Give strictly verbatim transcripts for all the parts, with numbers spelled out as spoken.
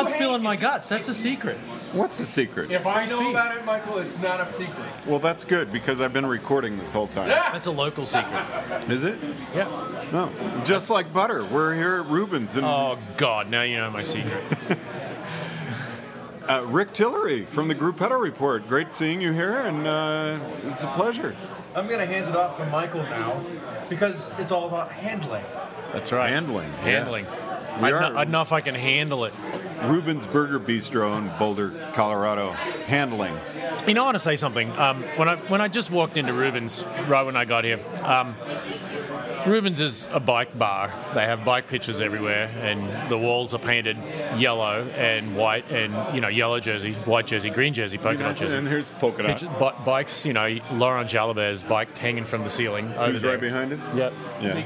I'm spilling my guts. That's a secret. What's the secret? If I know about it, Michael, it's not a secret. Well, that's good, because I've been recording this whole time. Yeah. That's a local secret. Is it? Yeah. No. Just like butter. We're here at Ruben's. And oh, God. Now you know my secret. uh, Rick Tillery from the Groupetto Report. Great seeing you here, and uh, it's a pleasure. I'm going to hand it off to Michael now, because it's all about handling. That's right. Handling. Handling. Yes. I don't know, know if I can handle it. Ruben's Burger Bistro in Boulder, Colorado. Handling. You know, I want to say something. Um, when I when I just walked into Ruben's right when I got here, um, Ruben's is a bike bar. They have bike pictures everywhere, and the walls are painted yellow and white, and you know, yellow jersey, white jersey, green jersey, polka dot jersey. And here's polka dot. Picture, b- bikes. You know, Laurent Jalabert's bike hanging from the ceiling. Who's right behind it? Yep. Yeah. Big,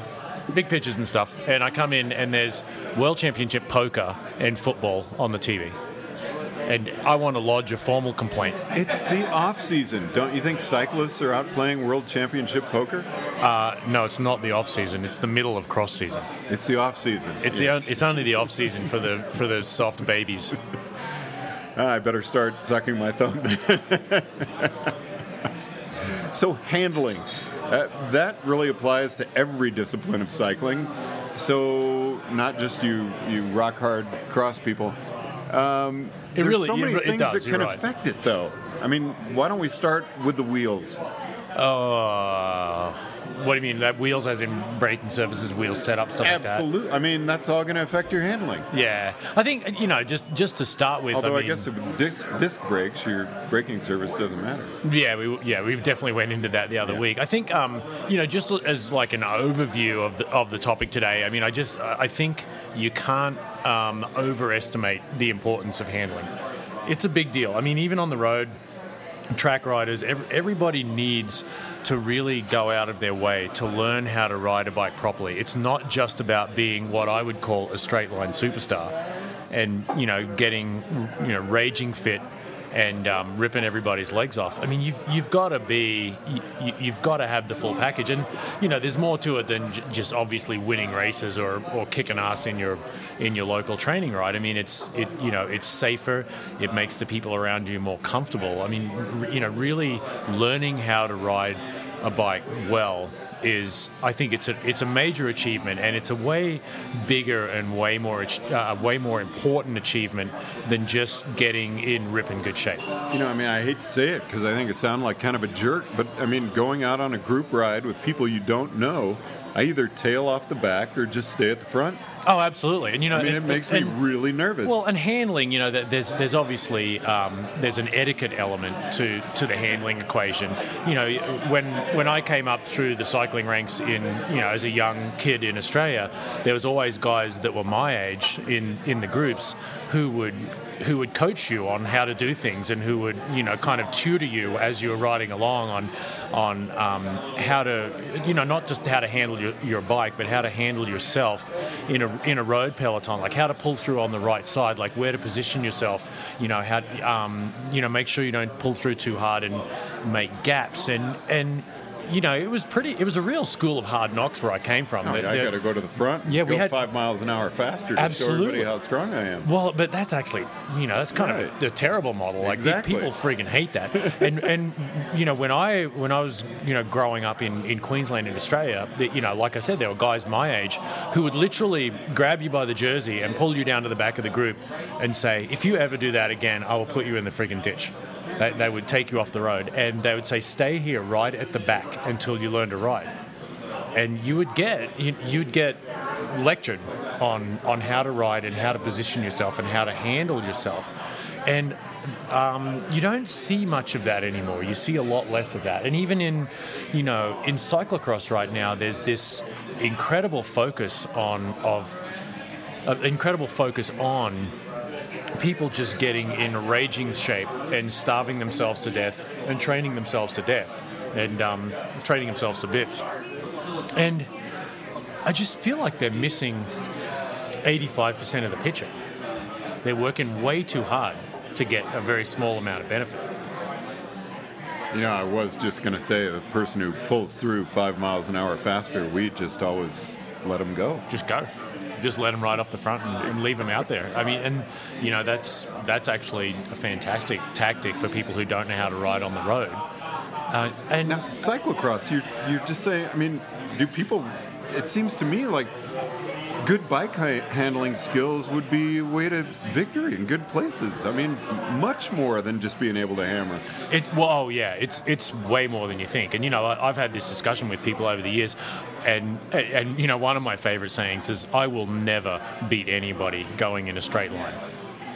big pictures and stuff, and I come in and there's World Championship poker and football on the T V, and I want to lodge a formal complaint. It's the off season. Don't you think cyclists are out playing World Championship poker? Uh, no, it's not the off season. It's the middle of cross season. It's the off season. It's yes. the it's only the off season for the for the soft babies. I better start sucking my thumb. So handling. Uh, that really applies to every discipline of cycling, so not just you, you rock hard cross people. Um, there's really, so many it, things it does, that can right. affect it, though. I mean, why don't we start with the wheels? Oh, uh, what do you mean? That wheels, as in braking surfaces, wheel setup, stuff Absolute. like that. Absolutely. I mean, that's all going to affect your handling. Yeah, I think you know, just just to start with. Although I, I mean, guess with disc, disc brakes, your braking surface doesn't matter. Yeah, we yeah we definitely went into that the other yeah. week. I think um, you know, just as like an overview of the of the topic today. I mean, I just I think you can't um, overestimate the importance of handling. It's a big deal. I mean, even on the road. Track riders, every, everybody needs to really go out of their way to learn how to ride a bike properly. It's not just about being what I would call a straight line superstar, and you know, getting you know raging fit and um, ripping everybody's legs off. I mean, you've you've got to be, you, you've got to have the full package, and you know, there's more to it than j- just obviously winning races or, or kicking ass in your in your local training, right? I mean, it's it you know, it's safer. It makes the people around you more comfortable. I mean, r- you know, really learning how to ride a bike well is, I think it's a it's a major achievement, and it's a way bigger and way more uh, way more important achievement than just getting in ripping good shape. You know, I mean, I hate to say it because I think it sounds like kind of a jerk, but I mean, going out on a group ride with people you don't know, I either tail off the back or just stay at the front. Oh, absolutely, and you know, I mean, and, it makes and, me really nervous. Well, and handling, you know, there's there's obviously um, there's an etiquette element to, to the handling equation. You know, when when I came up through the cycling ranks in, you know, as a young kid in Australia, there was always guys that were my age in, in the groups who would who would coach you on how to do things, and who would, you know, kind of tutor you as you were riding along on on um, how to, you know, not just how to handle your, your bike, but how to handle yourself in a in a road peloton, like how to pull through on the right side, like where to position yourself, you know, how um, you know, make sure you don't pull through too hard and make gaps, and and you know, it was pretty. It was a real school of hard knocks where I came from. Oh, the, I got to go to the front. Yeah, go we had five miles an hour faster to absolutely. show everybody how strong I am. Well, but that's actually, you know, that's kind right. of a, a terrible model. Like exactly. people freaking hate that. and and you know, when I when I was you know growing up in, in Queensland in Australia, that, you know, like I said, there were guys my age who would literally grab you by the jersey and pull you down to the back of the group and say, if you ever do that again, I will put you in the friggin' ditch. They, they would take you off the road, and they would say, stay here right at the back until you learn to ride. And you would get you, you'd get lectured on on how to ride and how to position yourself and how to handle yourself. And um, you don't see much of that anymore. You see a lot less of that. And even in, you know, in cyclocross right now, there's this incredible focus on of uh, incredible focus on people just getting in raging shape and starving themselves to death and training themselves to death and um, training themselves to bits. And I just feel like they're missing eighty-five percent of the picture. They're working way too hard to get a very small amount of benefit. You know, I was just going to say, the person who pulls through five miles an hour faster, we just always let them go. Just go. Just let them ride off the front and, and leave them out there. I mean, and, you know, that's that's actually a fantastic tactic for people who don't know how to ride on the road. Uh, and now, cyclocross, you you just say, I mean, do people, it seems to me like good bike handling skills would be a way to victory in good places. I mean, much more than just being able to hammer. It, well, oh, yeah, it's it's way more than you think. And, you know, I've had this discussion with people over the years, and, and you know, one of my favorite sayings is, I will never beat anybody going in a straight line.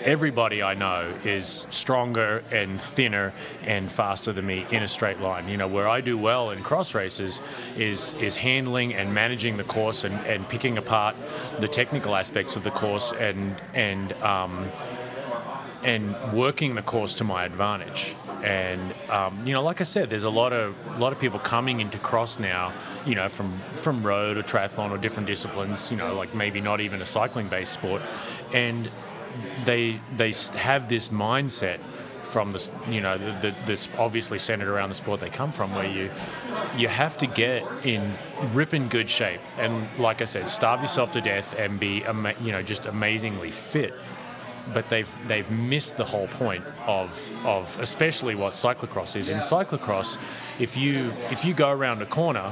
Everybody I know is stronger and thinner and faster than me in a straight line. You know, where I do well in cross races is is handling and managing the course and, and picking apart the technical aspects of the course and and um, and working the course to my advantage. And um, you know, like I said, there's a lot of a lot of people coming into cross now, you know, from from road or triathlon or different disciplines. You know, like maybe not even a cycling-based sport, and They they have this mindset from the you know the, the, that's obviously centered around the sport they come from, where you you have to get in ripping good shape and, like I said, starve yourself to death and be ama- you know just amazingly fit. But they've they've missed the whole point of of especially what cyclocross is. In cyclocross, if you if you go around a corner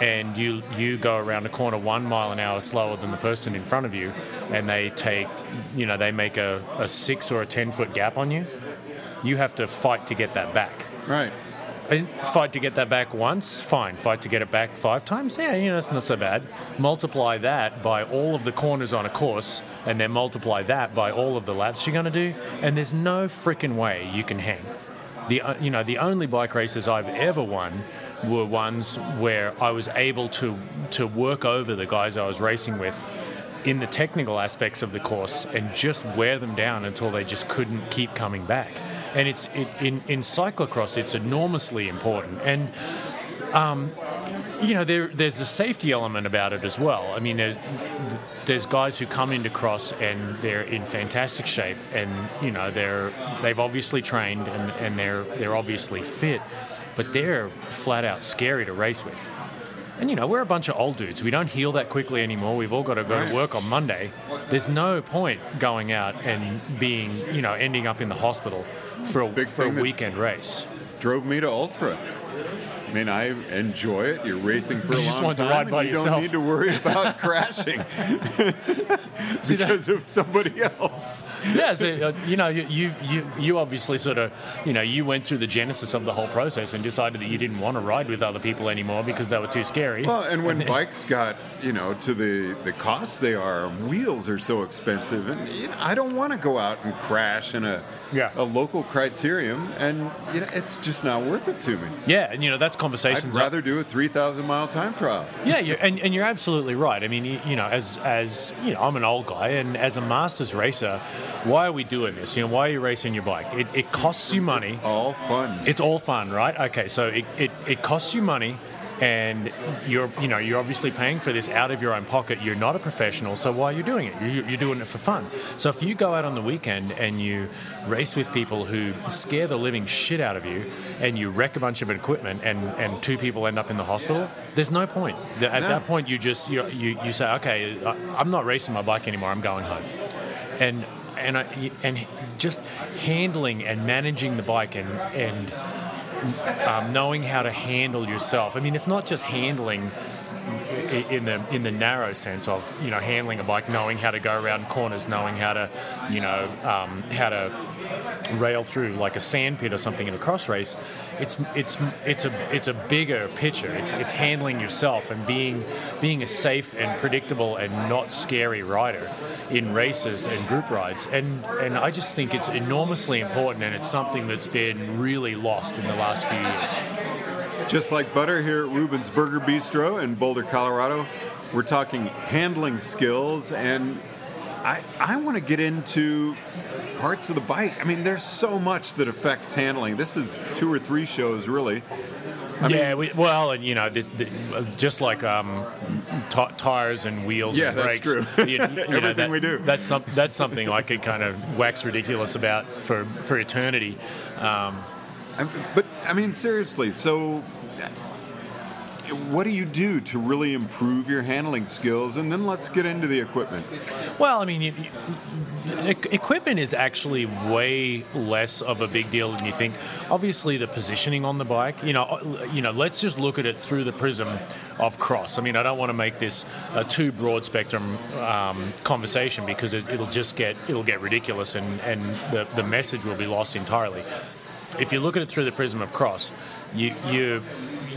and you you go around a corner one mile an hour slower than the person in front of you, and they take you know they make a, a six or a ten foot gap on you, you have to fight to get that back. Right. And fight to get that back once, fine. Fight to get it back five times, yeah, you know, that's not so bad. Multiply that by all of the corners on a course, and then multiply that by all of the laps you're going to do, and there's no freaking way you can hang. The uh, you know, the only bike races I've ever won were ones where I was able to to work over the guys I was racing with in the technical aspects of the course and just wear them down until they just couldn't keep coming back. And it's it, in in cyclocross, it's enormously important. And um, you know, there there's the safety element about it as well. I mean, there, there's guys who come into cross and they're in fantastic shape, and you know they're they've obviously trained and, and they're they're obviously fit, but they're flat out scary to race with. And, you know, we're a bunch of old dudes. We don't heal that quickly anymore. We've all got to go to work on Monday. There's no point going out and being, you know, ending up in the hospital for a, a, for a weekend race. Drove me to ultra. I mean, I enjoy it. You're racing for a long time, and you don't need to worry about crashing because of somebody else. Yeah, so, you know, you you you obviously sort of, you know, you went through the genesis of the whole process and decided that you didn't want to ride with other people anymore because they were too scary. Well, and when and bikes got, you know, to the, the cost they are, wheels are so expensive, and you know, I don't want to go out and crash in a yeah. a local criterium, and you know, it's just not worth it to me. Yeah, and you know, that's conversations. I'd rather do a three thousand mile time trial. Yeah, you're, and, and you're absolutely right. I mean, you, you know, as as you know, I'm an old guy, and as a masters racer, why are we doing this? You know, why are you racing your bike? It, it costs you money. It's all fun. It's all fun, right? Okay, so it, it, it costs you money. and you're, you know, you're obviously paying for this out of your own pocket. You're not a professional, so why are you doing it? You're doing it for fun. So if you go out on the weekend and you race with people who scare the living shit out of you, and you wreck a bunch of equipment, and, and two people end up in the hospital, there's no point. At no. that point, you just you you, you say, okay, I, I'm not racing my bike anymore. I'm going home. And and I, and just handling and managing the bike and and. Um, knowing how to handle yourself. I mean, it's not just handling in the in the narrow sense of, you know, handling a bike, knowing how to go around corners, knowing how to, you know, um, how to rail through like a sandpit or something in a cross race. It's it's it's a it's a bigger picture. It's it's handling yourself and being being a safe and predictable and not scary rider in races and group rides. And and I just think it's enormously important, and it's something that's been really lost in the last few years. Just like butter here at Ruben's Burger Bistro in Boulder, Colorado, we're talking handling skills, and I I want to get into parts of the bike. I mean, there's so much that affects handling. This is two or three shows, really. I yeah, mean, we, well, and you know, this, this, just like um, t- tires and wheels yeah, and brakes. Yeah, that's true. You, you Everything know, that, we do. That's, some, that's something I could kind of wax ridiculous about for, for eternity. Um, I, but, I mean, seriously, so... what do you do to really improve your handling skills? And then let's get into the equipment. Well, I mean, you, you, equipment is actually way less of a big deal than you think. Obviously, the positioning on the bike, you know, you know, let's just look at it through the prism of cross. I mean, I don't want to make this a too broad spectrum um, conversation, because it, it'll just get it'll get ridiculous, and, and the, the message will be lost entirely. If you look at it through the prism of cross, you you.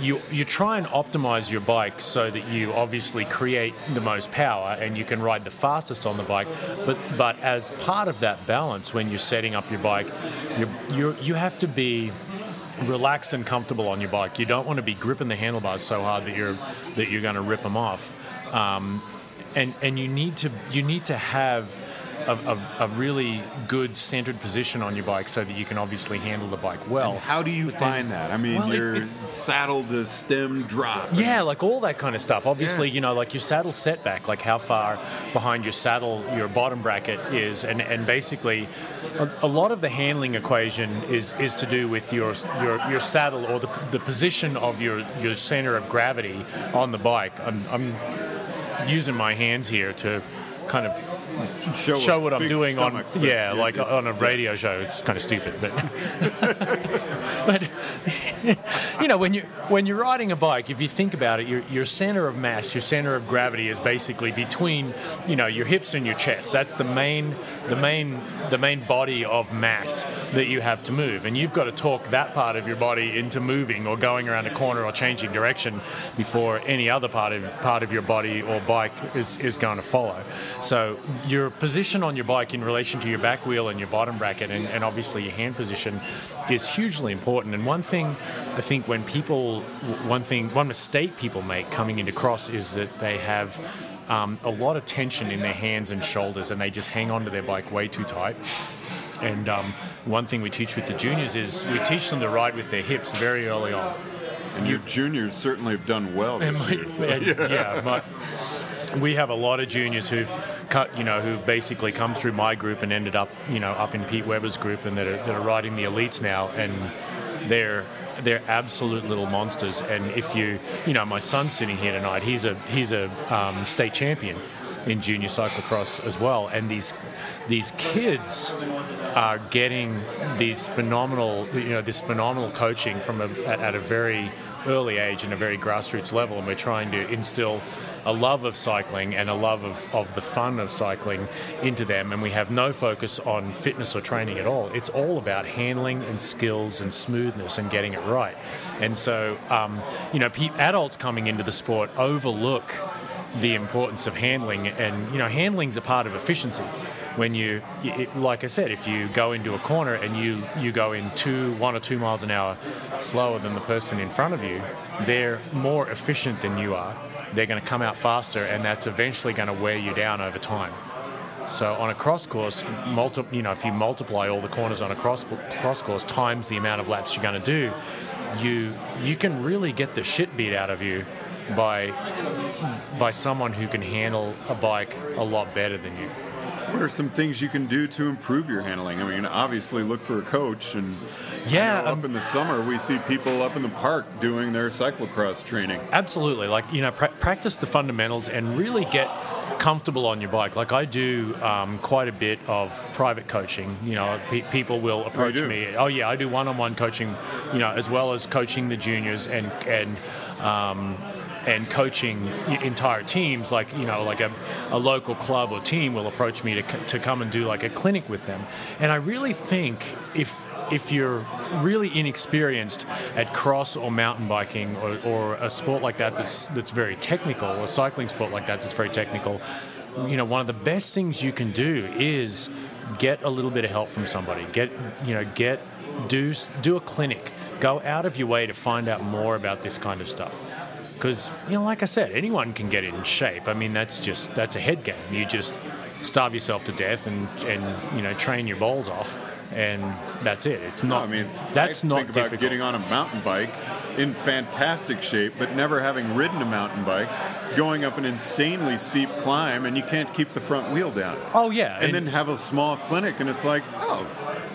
You you try and optimize your bike so that you obviously create the most power and you can ride the fastest on the bike. But but as part of that balance, when you're setting up your bike, you you you have to be relaxed and comfortable on your bike. You don't want to be gripping the handlebars so hard that you're that you're going to rip them off. Um, and and you need to you need to have. A, a, a really good centered position on your bike so that you can obviously handle the bike well. And how do you then, find that? I mean, well, your it, it, saddle to stem drop. Yeah, like all that kind of stuff. Obviously, yeah. you know, like your saddle setback, like how far behind your saddle your bottom bracket is, and, and basically a, a lot of the handling equation is, is to do with your your, your saddle or the, the position of your, your center of gravity on the bike. I'm, I'm using my hands here to kind of Show, show what I'm doing stomach, on yeah, yeah like on a radio show. It's kind of stupid, but but you know, when you when you're riding a bike, if you think about it, your your center of mass, your center of gravity is basically between, you know, your hips and your chest. That's the main the main the main body of mass that you have to move, and you've got to talk that part of your body into moving or going around a corner or changing direction before any other part of part of your body or bike is is going to follow. So your position on your bike in relation to your back wheel and your bottom bracket and, and obviously your hand position is hugely important. And one thing I think when people, one thing, one mistake people make coming into cross is that they have um, a lot of tension in their hands and shoulders, and they just hang on to their bike way too tight. And um, one thing we teach with the juniors is we teach them to ride with their hips very early on. And you, your juniors certainly have done well this my, year. So. And, yeah, yeah my, we have a lot of juniors who've cut, you know, who've basically come through my group and ended up, you know, up in Pete Weber's group, and that are, that are riding the elites now, and they're they're absolute little monsters. And if you, you know, my son's sitting here tonight. He's a he's a um, state champion in junior cyclocross as well, and these these kids are getting these phenomenal, you know, this phenomenal coaching from a, at a very early age and a very grassroots level, and we're trying to instill a love of cycling and a love of, of the fun of cycling into them, and we have no focus on fitness or training at all. It's all about handling and skills and smoothness and getting it right. And so, um, you know, pe- adults coming into the sport overlook the importance of handling, and, you know, handling's a part of efficiency. When you, it, like I said, if you go into a corner and you, you go in two, one or two miles an hour slower than the person in front of you, they're more efficient than you are. They're going to come out faster, and that's eventually going to wear you down over time. So on a cross course, multi, you know, if you multiply all the corners on a cross, cross course times the amount of laps you're going to do, you you can really get the shit beat out of you by by someone who can handle a bike a lot better than you. What are some things you can do to improve your handling? I mean, obviously look for a coach. And yeah, you know, up um, in the summer, we see people up in the park doing their cyclocross training. Absolutely. Like, you know, pra- practice the fundamentals and really get comfortable on your bike. Like I do um, quite a bit of private coaching. You know, pe- people will approach me. Oh, yeah, I do one-on-one coaching, you know, as well as coaching the juniors and and um and coaching entire teams, like, you know, like a, a local club or team will approach me to to come and do like a clinic with them. And I really think if if you're really inexperienced at cross or mountain biking or, or a sport like that that's that's very technical, or a cycling sport like that that's very technical, you know, one of the best things you can do is get a little bit of help from somebody. Get, you know, get, do do a clinic. Go out of your way to find out more about this kind of stuff. Because, you know, like I said, anyone can get in shape. I mean, that's just, that's a head game. You just starve yourself to death and, and you know, train your balls off, and that's it. It's not, no, I mean, that's I not think difficult. About getting on a mountain bike in fantastic shape, but never having ridden a mountain bike, going up an insanely steep climb, and you can't keep the front wheel down. Oh, yeah. And, and then have a small clinic, and it's like, oh,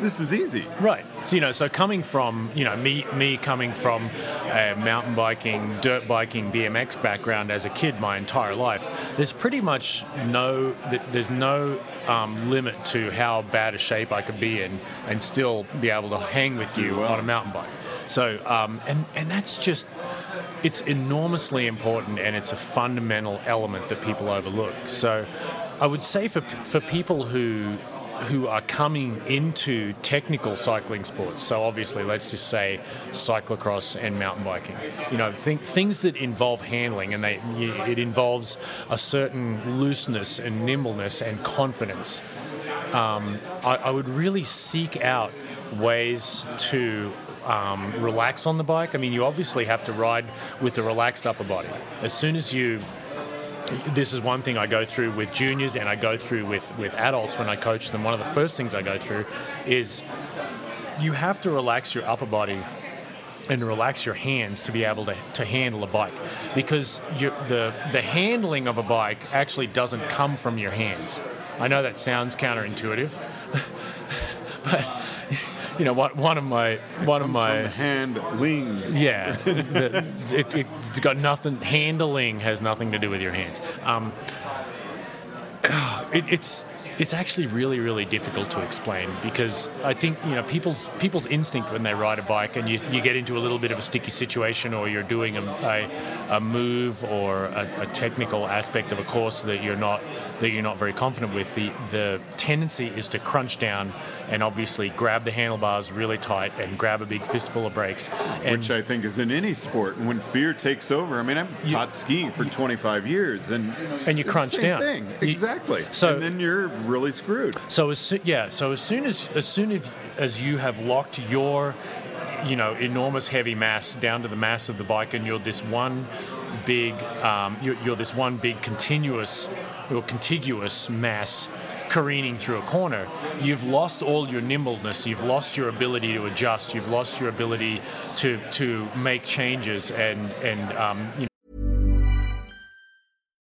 this is easy. Right. So, you know, so coming from, you know, me me coming from a mountain biking, dirt biking, B M X background as a kid my entire life, there's pretty much no, there's no um, limit to how bad a shape I could be in and still be able to hang with you well on a mountain bike. So, um, and, and that's just, it's enormously important, and it's a fundamental element that people overlook. So I would say for for people who... who are coming into technical cycling sports, so obviously let's just say cyclocross and mountain biking, you know, think things that involve handling, and they it involves a certain looseness and nimbleness and confidence, um, I, I would really seek out ways to um, relax on the bike. I mean, you obviously have to ride with a relaxed upper body. As soon as you This is one thing I go through with juniors, and I go through with, with adults when I coach them. One of the first things I go through is you have to relax your upper body and relax your hands to be able to, to handle a bike, because you, the the handling of a bike actually doesn't come from your hands. I know that sounds counterintuitive, but... You know, one of my one of my handlings. Yeah, the, it, it, it's got nothing. Handling has nothing to do with your hands. Um, it, it's it's actually really really difficult to explain, because I think, you know, people's people's instinct when they ride a bike and you, you get into a little bit of a sticky situation, or you're doing a a, a move or a, a technical aspect of a course that you're not. that you're not very confident with, the the tendency is to crunch down and obviously grab the handlebars really tight and grab a big fistful of brakes. And which I think is in any sport. When fear takes over, I mean, I've you, taught skiing for twenty-five years. And and you crunch down. Same thing, exactly. You, so, and then you're really screwed. So, as so, yeah, so as soon as, as, soon as, as you have locked your, you know, enormous heavy mass down to the mass of the bike, and you're this one big, um, you're, you're this one big continuous... or contiguous mass careening through a corner, you've lost all your nimbleness, you've lost your ability to adjust, you've lost your ability to to make changes and and um you know.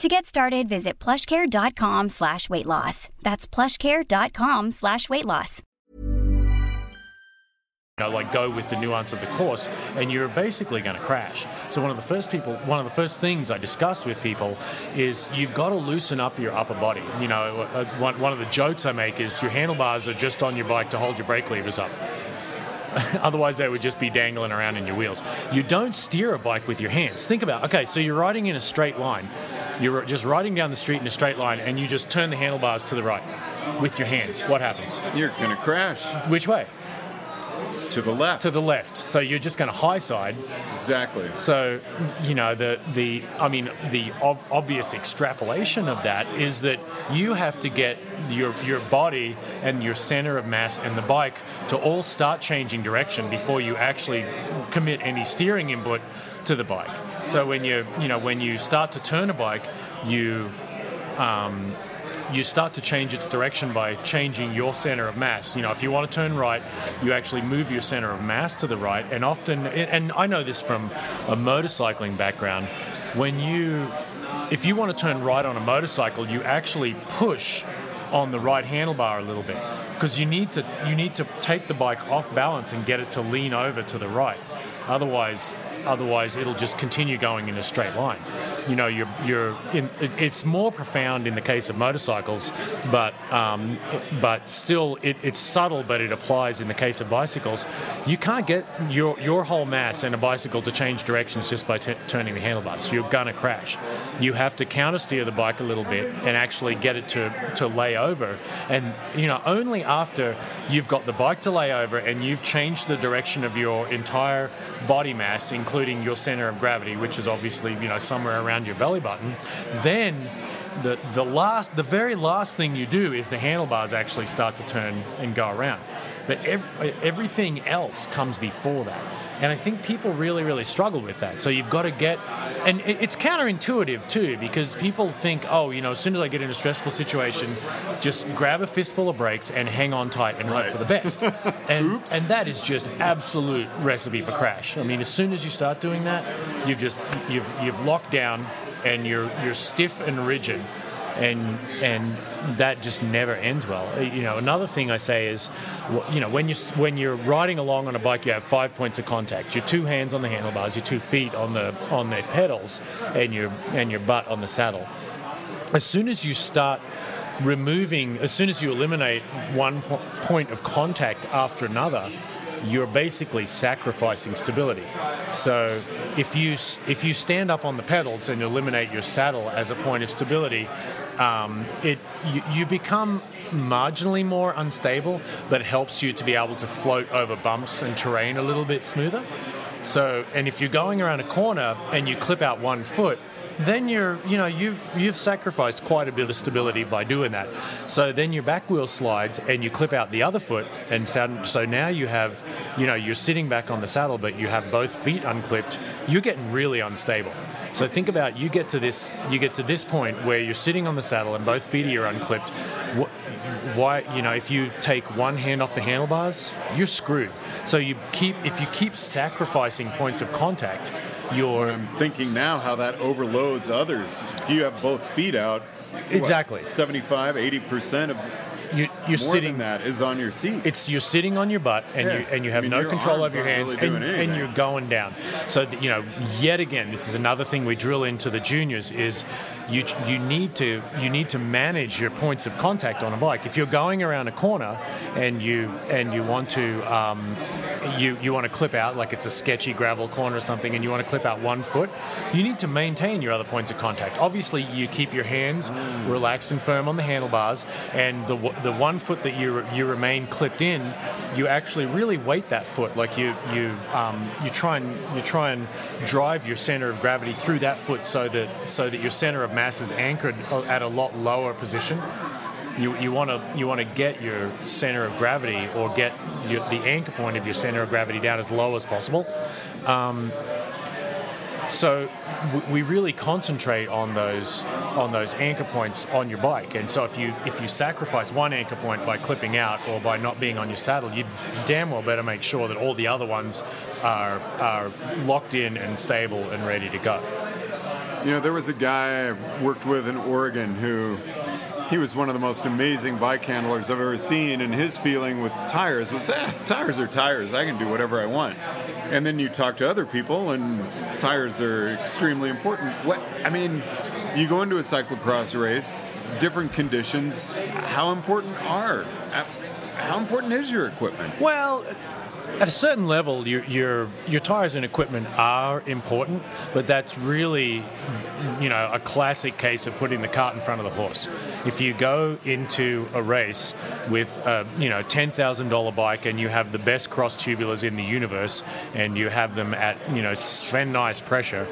To get started, visit plushcare.com slash weight loss. That's plushcare.com slash weight loss. You know, like go with the nuance of the course, and you're basically going to crash. So one of the first people, one of the first things I discuss with people is you've got to loosen up your upper body. You know, one of the jokes I make is your handlebars are just on your bike to hold your brake levers up. Otherwise, they would just be dangling around in your wheels. You don't steer a bike with your hands. Think about, okay, so you're riding in a straight line. You're just riding down the street in a straight line, and you just turn the handlebars to the right with your hands. What happens? You're going to crash. Which way? To the left. To the left. So you're just going to high side. Exactly. So, you know, the, the I mean, the ob- obvious extrapolation of that is that you have to get your your body and your center of mass and the bike to all start changing direction before you actually commit any steering input to the bike. So when you you know when you start to turn a bike, you um, you start to change its direction by changing your center of mass. You know, if you want to turn right, you actually move your center of mass to the right. And often, and I know this from a motorcycling background, when you if you want to turn right on a motorcycle, you actually push on the right handlebar a little bit because you need to you need to take the bike off balance and get it to lean over to the right. Otherwise. Otherwise, it'll just continue going in a straight line. You know, you're you're. In, it, it's more profound in the case of motorcycles, but um, but still, it, it's subtle, but it applies in the case of bicycles. You can't get your your whole mass in a bicycle to change directions just by t- turning the handlebars. You're gonna crash. You have to countersteer the bike a little bit and actually get it to to lay over. And you know, only after you've got the bike to lay over and you've changed the direction of your entire body mass, including including your center of gravity, which is obviously, you know, somewhere around your belly button, then the the last, the very last thing you do is the handlebars actually start to turn and go around. But every, everything else comes before that. And I think people really, really struggle with that. So you've got to get, and it's counterintuitive too, because people think, oh, you know, as soon as I get in a stressful situation, just grab a fistful of brakes and hang on tight and hope right. for the best. And Oops. and that is just absolute recipe for crash. I mean, as soon as you start doing that, you've just you've you've locked down and you're you're stiff and rigid. And and that just never ends well. You know, another thing I say is, you know, when you when you're riding along on a bike, you have five points of contact: your two hands on the handlebars, your two feet on the on the pedals, and your and your butt on the saddle. As soon as you start removing, as soon as you eliminate one po- point of contact after another, you're basically sacrificing stability. So if you if you stand up on the pedals and eliminate your saddle as a point of stability, um, it you, you become marginally more unstable, but it helps you to be able to float over bumps and terrain a little bit smoother. So, and if you're going around a corner and you clip out one foot, then you're, you know, you've you've sacrificed quite a bit of stability by doing that. So then your back wheel slides and you clip out the other foot, and so, so now you have, you know, you're sitting back on the saddle, but you have both feet unclipped. You're getting really unstable. So think about, you get to this, you get to this point where you're sitting on the saddle and both feet are unclipped. What, why, you know, if you take one hand off the handlebars, you're screwed. So you keep, if you keep sacrificing points of contact, you're. I'm thinking now how that overloads others. If you have both feet out, exactly what, seventy-five, eighty percent of. You're, you're More sitting. Than that is on your seat. It's you're sitting on your butt, and yeah. you and you have I mean, no control over your hands, really and, and you're going down. So that, you know, yet again, this is another thing we drill into the juniors is you you need to you need to manage your points of contact on a bike. If you're going around a corner and you and you want to um, you you want to clip out, like it's a sketchy gravel corner or something, and you want to clip out one foot, you need to maintain your other points of contact. Obviously, you keep your hands mm. relaxed and firm on the handlebars, and the the one foot that you you remain clipped in, you actually really weight that foot. Like you you um, you try and you try and drive your center of gravity through that foot so that so that your center of mass is anchored at a lot lower position. You you want to you want to get your center of gravity or get your, the anchor point of your center of gravity down as low as possible. Um, So w- we really concentrate on those on those anchor points on your bike. And so if you if you sacrifice one anchor point by clipping out or by not being on your saddle, you damn well better make sure that all the other ones are are locked in and stable and ready to go. You know, there was a guy I worked with in Oregon who, he was one of the most amazing bike handlers I've ever seen, and his feeling with tires was, ah, tires are tires, I can do whatever I want. And then you talk to other people, and tires are extremely important. What I mean, you go into a cyclocross race, different conditions, how important are, how important is your equipment? Well, at a certain level, your, your your tires and equipment are important, but that's really, you know, a classic case of putting the cart in front of the horse. If you go into a race with a, you know, ten thousand dollars bike and you have the best cross tubulars in the universe and you have them at, you know, Sven Nys pressure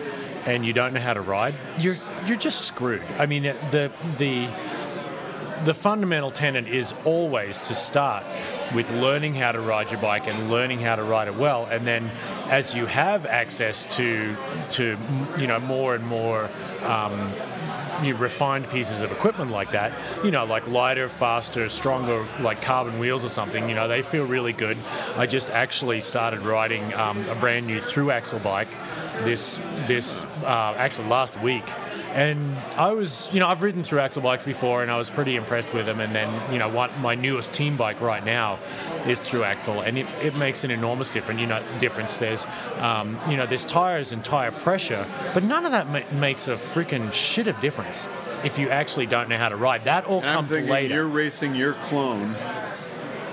and you don't know how to ride, you're you're just screwed. I mean, the the the fundamental tenet is always to start with learning how to ride your bike and learning how to ride it well, and then as you have access to to you know more and more um, you refined pieces of equipment like that, you know, like lighter, faster, stronger, like carbon wheels or something, you know, they feel really good. I just actually started riding um, a brand new through axle bike this this uh, actually last week. And I was, you know, I've ridden through axle bikes before, and I was pretty impressed with them. And then, you know, what my newest team bike right now is through axle, and it, it makes an enormous difference. You know, difference. There's, um, you know, there's tires and tire pressure, but none of that ma- makes a freaking shit of difference if you actually don't know how to ride. That all and comes I'm thinking later. You're racing your clone.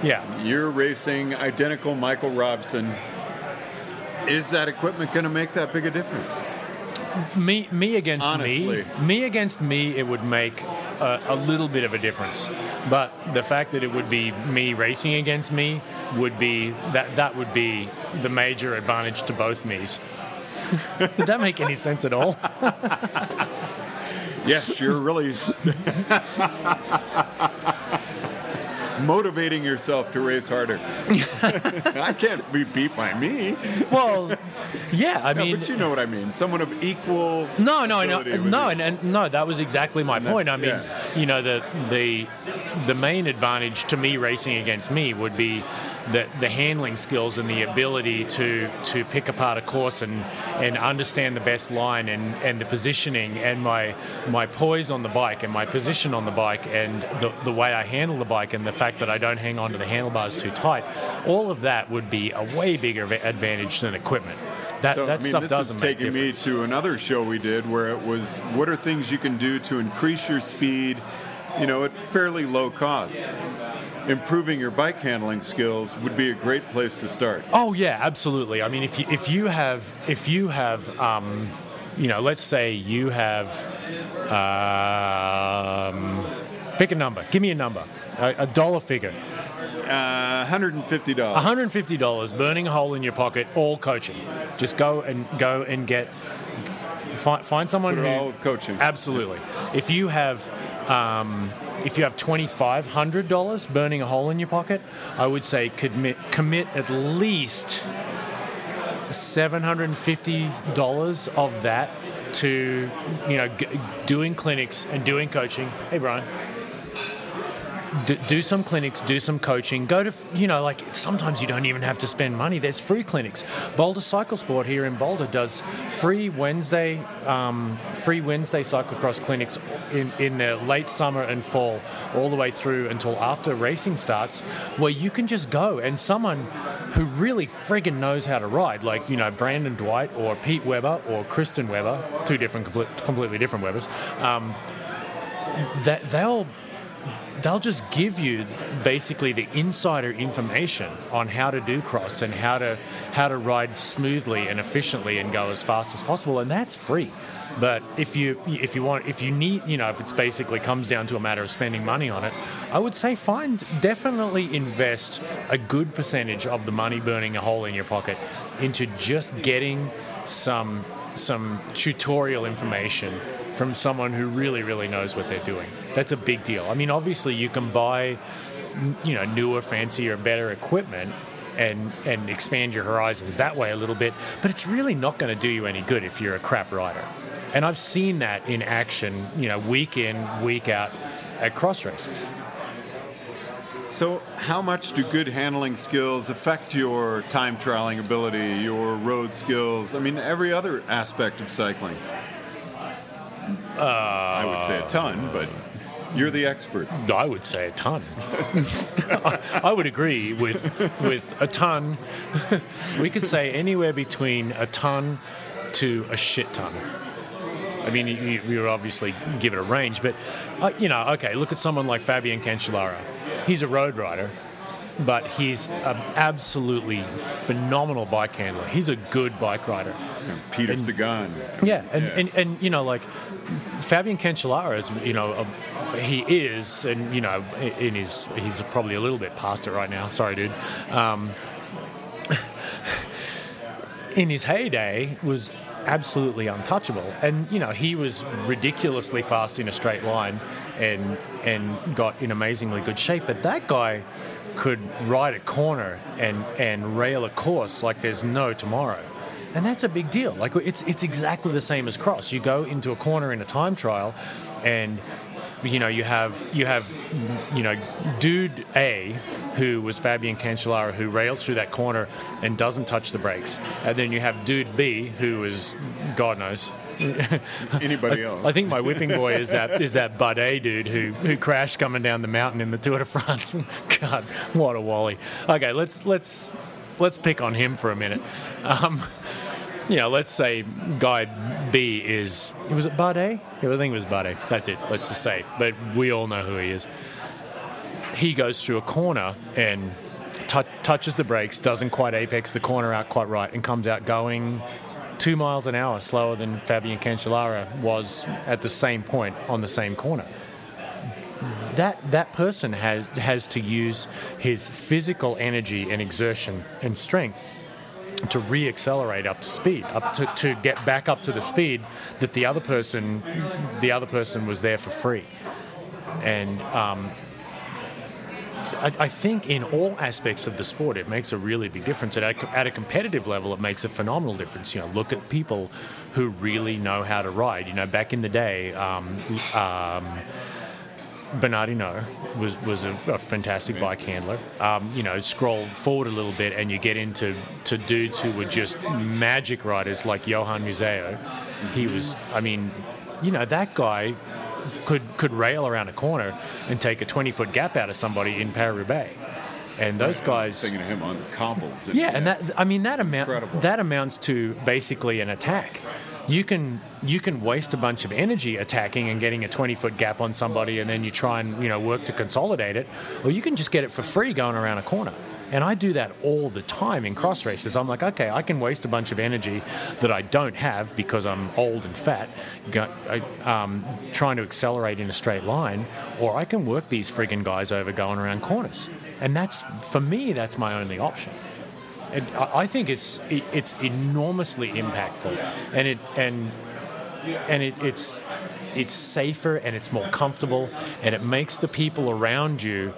Yeah. You're racing identical Michael Robson. Is that equipment going to make that big a difference? Me, me against Honestly. me, me against me, it would make a, a little bit of a difference. But the fact that it would be me racing against me would be that that would be the major advantage to both me's. Did that make any sense at all? Yes, you're really motivating yourself to race harder. I can't be beat by me. Well, yeah, I no, mean... But you know what I mean. Someone of equal... No, no, no, no, and, and no, that was exactly my and point. I mean, yeah. you know, the, the the main advantage to me racing against me would be the, the handling skills and the ability to, to pick apart a course and, and understand the best line and, and the positioning and my my poise on the bike and my position on the bike and the, the way I handle the bike and the fact that I don't hang on to the handlebars too tight. All of that would be a way bigger advantage than equipment. That, so, that I mean, stuff doesn't make difference. This is taking me to another show we did where it was, what are things you can do to increase your speed, you know, at fairly low cost? Improving your bike handling skills would be a great place to start. Oh yeah, absolutely. I mean, if you if you have if you have um, you know, let's say you have um, pick a number. Give me a number, a, a dollar figure. Uh, one hundred fifty dollars. one hundred fifty dollars burning a hole in your pocket. All coaching. Just go and go and get find find someone. Put it who, all with coaching. Absolutely. If you have. Um, If you have two thousand five hundred dollars burning a hole in your pocket, I would say commit, commit at least seven hundred fifty dollars of that to, you know, g- doing clinics and doing coaching. Hey, Brian. D- do some clinics, do some coaching. Go to, you know, like sometimes you don't even have to spend money. There's free clinics. Boulder Cycle Sport here in Boulder does free Wednesday, um, free Wednesday cyclocross clinics in, in the late summer and fall, all the way through until after racing starts, where you can just go and someone who really friggin' knows how to ride, like, you know, Brandon Dwight or Pete Weber or Kristen Weber, two different, completely different Webers, um, that they'll. They'll just give you basically the insider information on how to do cross and how to how to ride smoothly and efficiently and go as fast as possible, and that's free. But if you if you want if you need you know if it's basically comes down to a matter of spending money on it, I would say find definitely invest a good percentage of the money burning a hole in your pocket into just getting some some tutorial information from someone who really, really knows what they're doing. That's a big deal. I mean, obviously you can buy, you know, newer, fancier, better equipment, and and expand your horizons that way a little bit. But it's really not going to do you any good if you're a crap rider. And I've seen that in action, you know, week in, week out at cross races. So how much do good handling skills affect your time trialing ability, your road skills? I mean, every other aspect of cycling. Uh, I would say a ton, but you're the expert. I would say a ton. I, I would agree with with a ton. We could say anywhere between a ton to a shit ton. I mean, you, you obviously give it a range, but, uh, you know, okay, look at someone like Fabian Cancellara. He's a road rider, but he's an absolutely phenomenal bike handler. He's a good bike rider. And Peter and, Sagan. Yeah, and, yeah. And, and, and, you know, like, Fabian Cancellara is, you know, a, he is, and, you know, in his, he's probably a little bit past it right now. Sorry, dude. Um, in his heyday was absolutely untouchable. And, you know, he was ridiculously fast in a straight line and and got in amazingly good shape. But that guy could ride a corner and, and rail a course like there's no tomorrow. And that's a big deal. Like, it's it's exactly the same as cross. You go into a corner in a time trial and, you know, you have, you have, you know, dude A, who was Fabian Cancellara, who rails through that corner and doesn't touch the brakes. And then you have dude B, who is, God knows. Anybody else. I, I think my whipping boy is that is that Bud A dude who, who crashed coming down the mountain in the Tour de France. God, what a wally. Okay, let's let's let's pick on him for a minute. Um, you know, let's say guy B is, was it Bud A? Yeah, I think it was Bud A. That's it, let's just say. But we all know who he is. He goes through a corner and t- touches the brakes, doesn't quite apex the corner out quite right, and comes out going two miles an hour slower than Fabian Cancellara was at the same point on the same corner. That that person has has to use his physical energy and exertion and strength to re-accelerate up to speed, up to, to get back up to the speed that the other person the other person was there for free. And um, I, I think in all aspects of the sport, it makes a really big difference. And at a, at a competitive level, it makes a phenomenal difference. You know, look at people who really know how to ride. You know, back in the day, um, um, Bernardino was, was a, a fantastic bike handler. Um, you know, scroll forward a little bit and you get into to dudes who were just magic riders like Johan Museo. He was, I mean, you know, that guy could could rail around a corner and take a twenty-foot gap out of somebody in Paris-Roubaix. And those guys... Thinking of him on cobbles. Yeah, and that, I mean, that amount, that amounts to basically an attack. You can you can waste a bunch of energy attacking and getting a twenty-foot gap on somebody, and then you try and, you know, work to consolidate it, or you can just get it for free going around a corner. And I do that all the time in cross races. I'm like, okay, I can waste a bunch of energy that I don't have because I'm old and fat, got, um, trying to accelerate in a straight line, or I can work these friggin' guys over going around corners. And that's, for me, that's my only option. And I think it's it, it's enormously impactful, and it and and it, it's it's safer and it's more comfortable, and it makes the people around you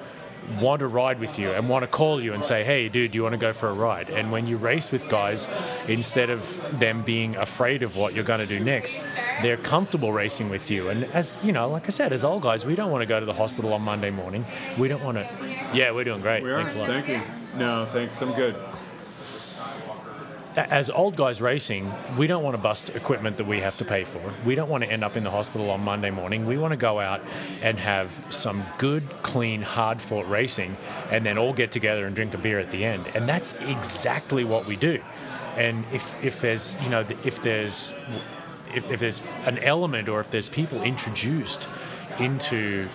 want to ride with you and want to call you and say, hey, dude, do you want to go for a ride? And when you race with guys, instead of them being afraid of what you're going to do next, they're comfortable racing with you. And as, you know, like I said, as old guys, we don't want to go to the hospital on Monday morning. We don't want to... Yeah, we're doing great. We thanks a lot. Thank you. No, thanks. I'm good. As old guys racing, we don't want to bust equipment that we have to pay for. We don't want to end up in the hospital on Monday morning. We want to go out and have some good, clean, hard-fought racing and then all get together and drink a beer at the end. And that's exactly what we do. And if, if there's, you know, if there's, if, if there's an element or if there's people introduced into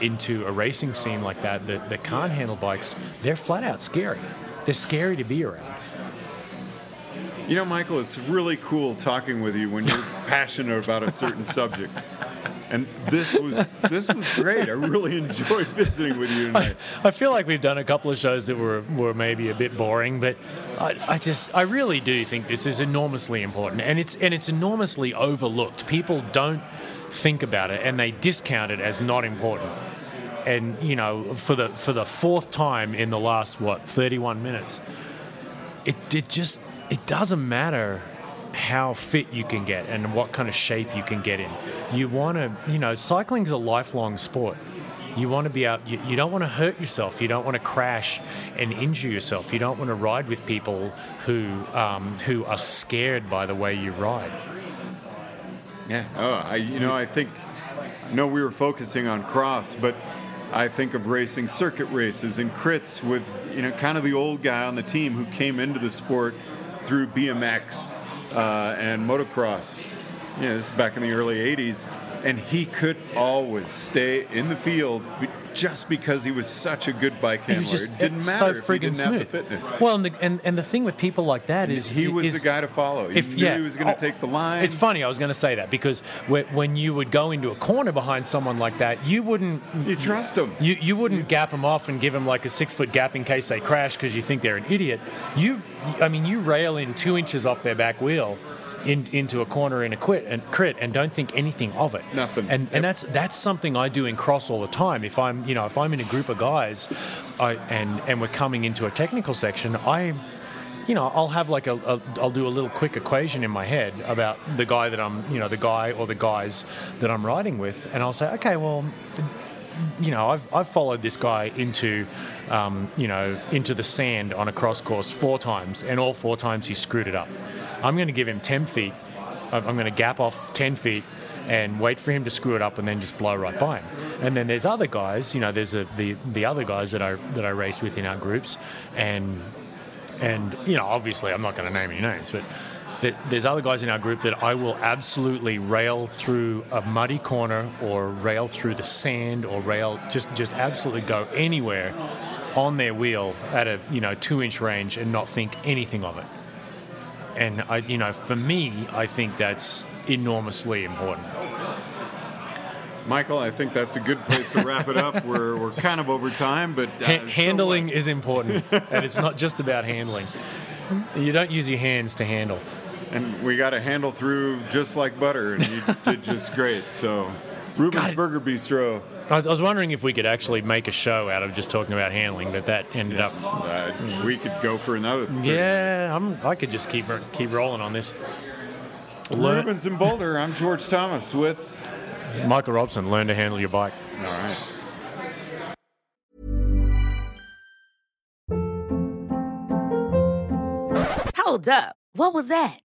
into a racing scene like that that, that can't handle bikes, they're flat-out scary. They're scary to be around. You know, Michael, it's really cool talking with you when you're passionate about a certain subject. And this was this was great. I really enjoyed visiting with you tonight. I, I feel like we've done a couple of shows that were were maybe a bit boring, but I, I just I really do think this is enormously important, and it's and it's enormously overlooked. People don't think about it, and they discount it as not important. and you know, for the for the fourth time in the last what thirty-one minutes, it it just it doesn't matter how fit you can get and what kind of shape you can get in. You want to, you know, cycling's a lifelong sport. You want to be out, you, you don't want to hurt yourself. You don't want to crash and injure yourself. You don't want to ride with people who um, who are scared by the way you ride. Yeah. Oh, I, you know, I think, I know we were focusing on cross, but I think of racing circuit races and crits with, you know, kind of the old guy on the team who came into the sport through B M X uh, and motocross. You know, this is back in the early eighties. And he could always stay in the field just because he was such a good bike handler. Just, it didn't matter so if he didn't smooth. have the fitness. Well, and, the, and and the thing with people like that and is... He was is, the guy to follow. He if, knew yeah, he was going to take the line. It's funny, I was going to say that, because when you would go into a corner behind someone like that, you wouldn't... You trust him. You, you wouldn't gap them off and give them like a six-foot gap in case they crash because you think they're an idiot. You, I mean, you rail in two inches off their back wheel In, into a corner in a quit and crit and don't think anything of it. Nothing. And and yep. that's that's something I do in cross all the time. If I'm you know if I'm in a group of guys, I, and and we're coming into a technical section, I, you know, I'll have like a, a I'll do a little quick equation in my head about the guy that I'm you know the guy or the guys that I'm riding with, and I'll say, okay, well, you know, I've I've followed this guy into. Um, you know, into the sand on a cross course four times, and all four times he screwed it up. I'm going to give him ten feet. I'm going to gap off ten feet and wait for him to screw it up and then just blow right by him. And then there's other guys, you know, there's a, the the other guys that I that I race with in our groups, and and you know, obviously I'm not going to name any names, but there's other guys in our group that I will absolutely rail through a muddy corner or rail through the sand or rail, just, just absolutely go anywhere on their wheel at a, you know, two-inch range and not think anything of it. And, I, you know, for me, I think that's enormously important. Michael, I think that's a good place to wrap it up. We're we're kind of over time, but... Uh, ha- handling so is important, and it's not just about handling. You don't use your hands to handle. And we got a handle through just like butter, and you did just great. So, Ruben's God. Burger Bistro. I was, I was wondering if we could actually make a show out of just talking about handling, but that ended yeah. up. Uh, mm. We could go for another. Yeah, I'm, I could just keep keep rolling on this. Learn. Ruben's in Boulder. I'm George Thomas with Michael Robson. Learn to handle your bike. All right. Hold up. What was that?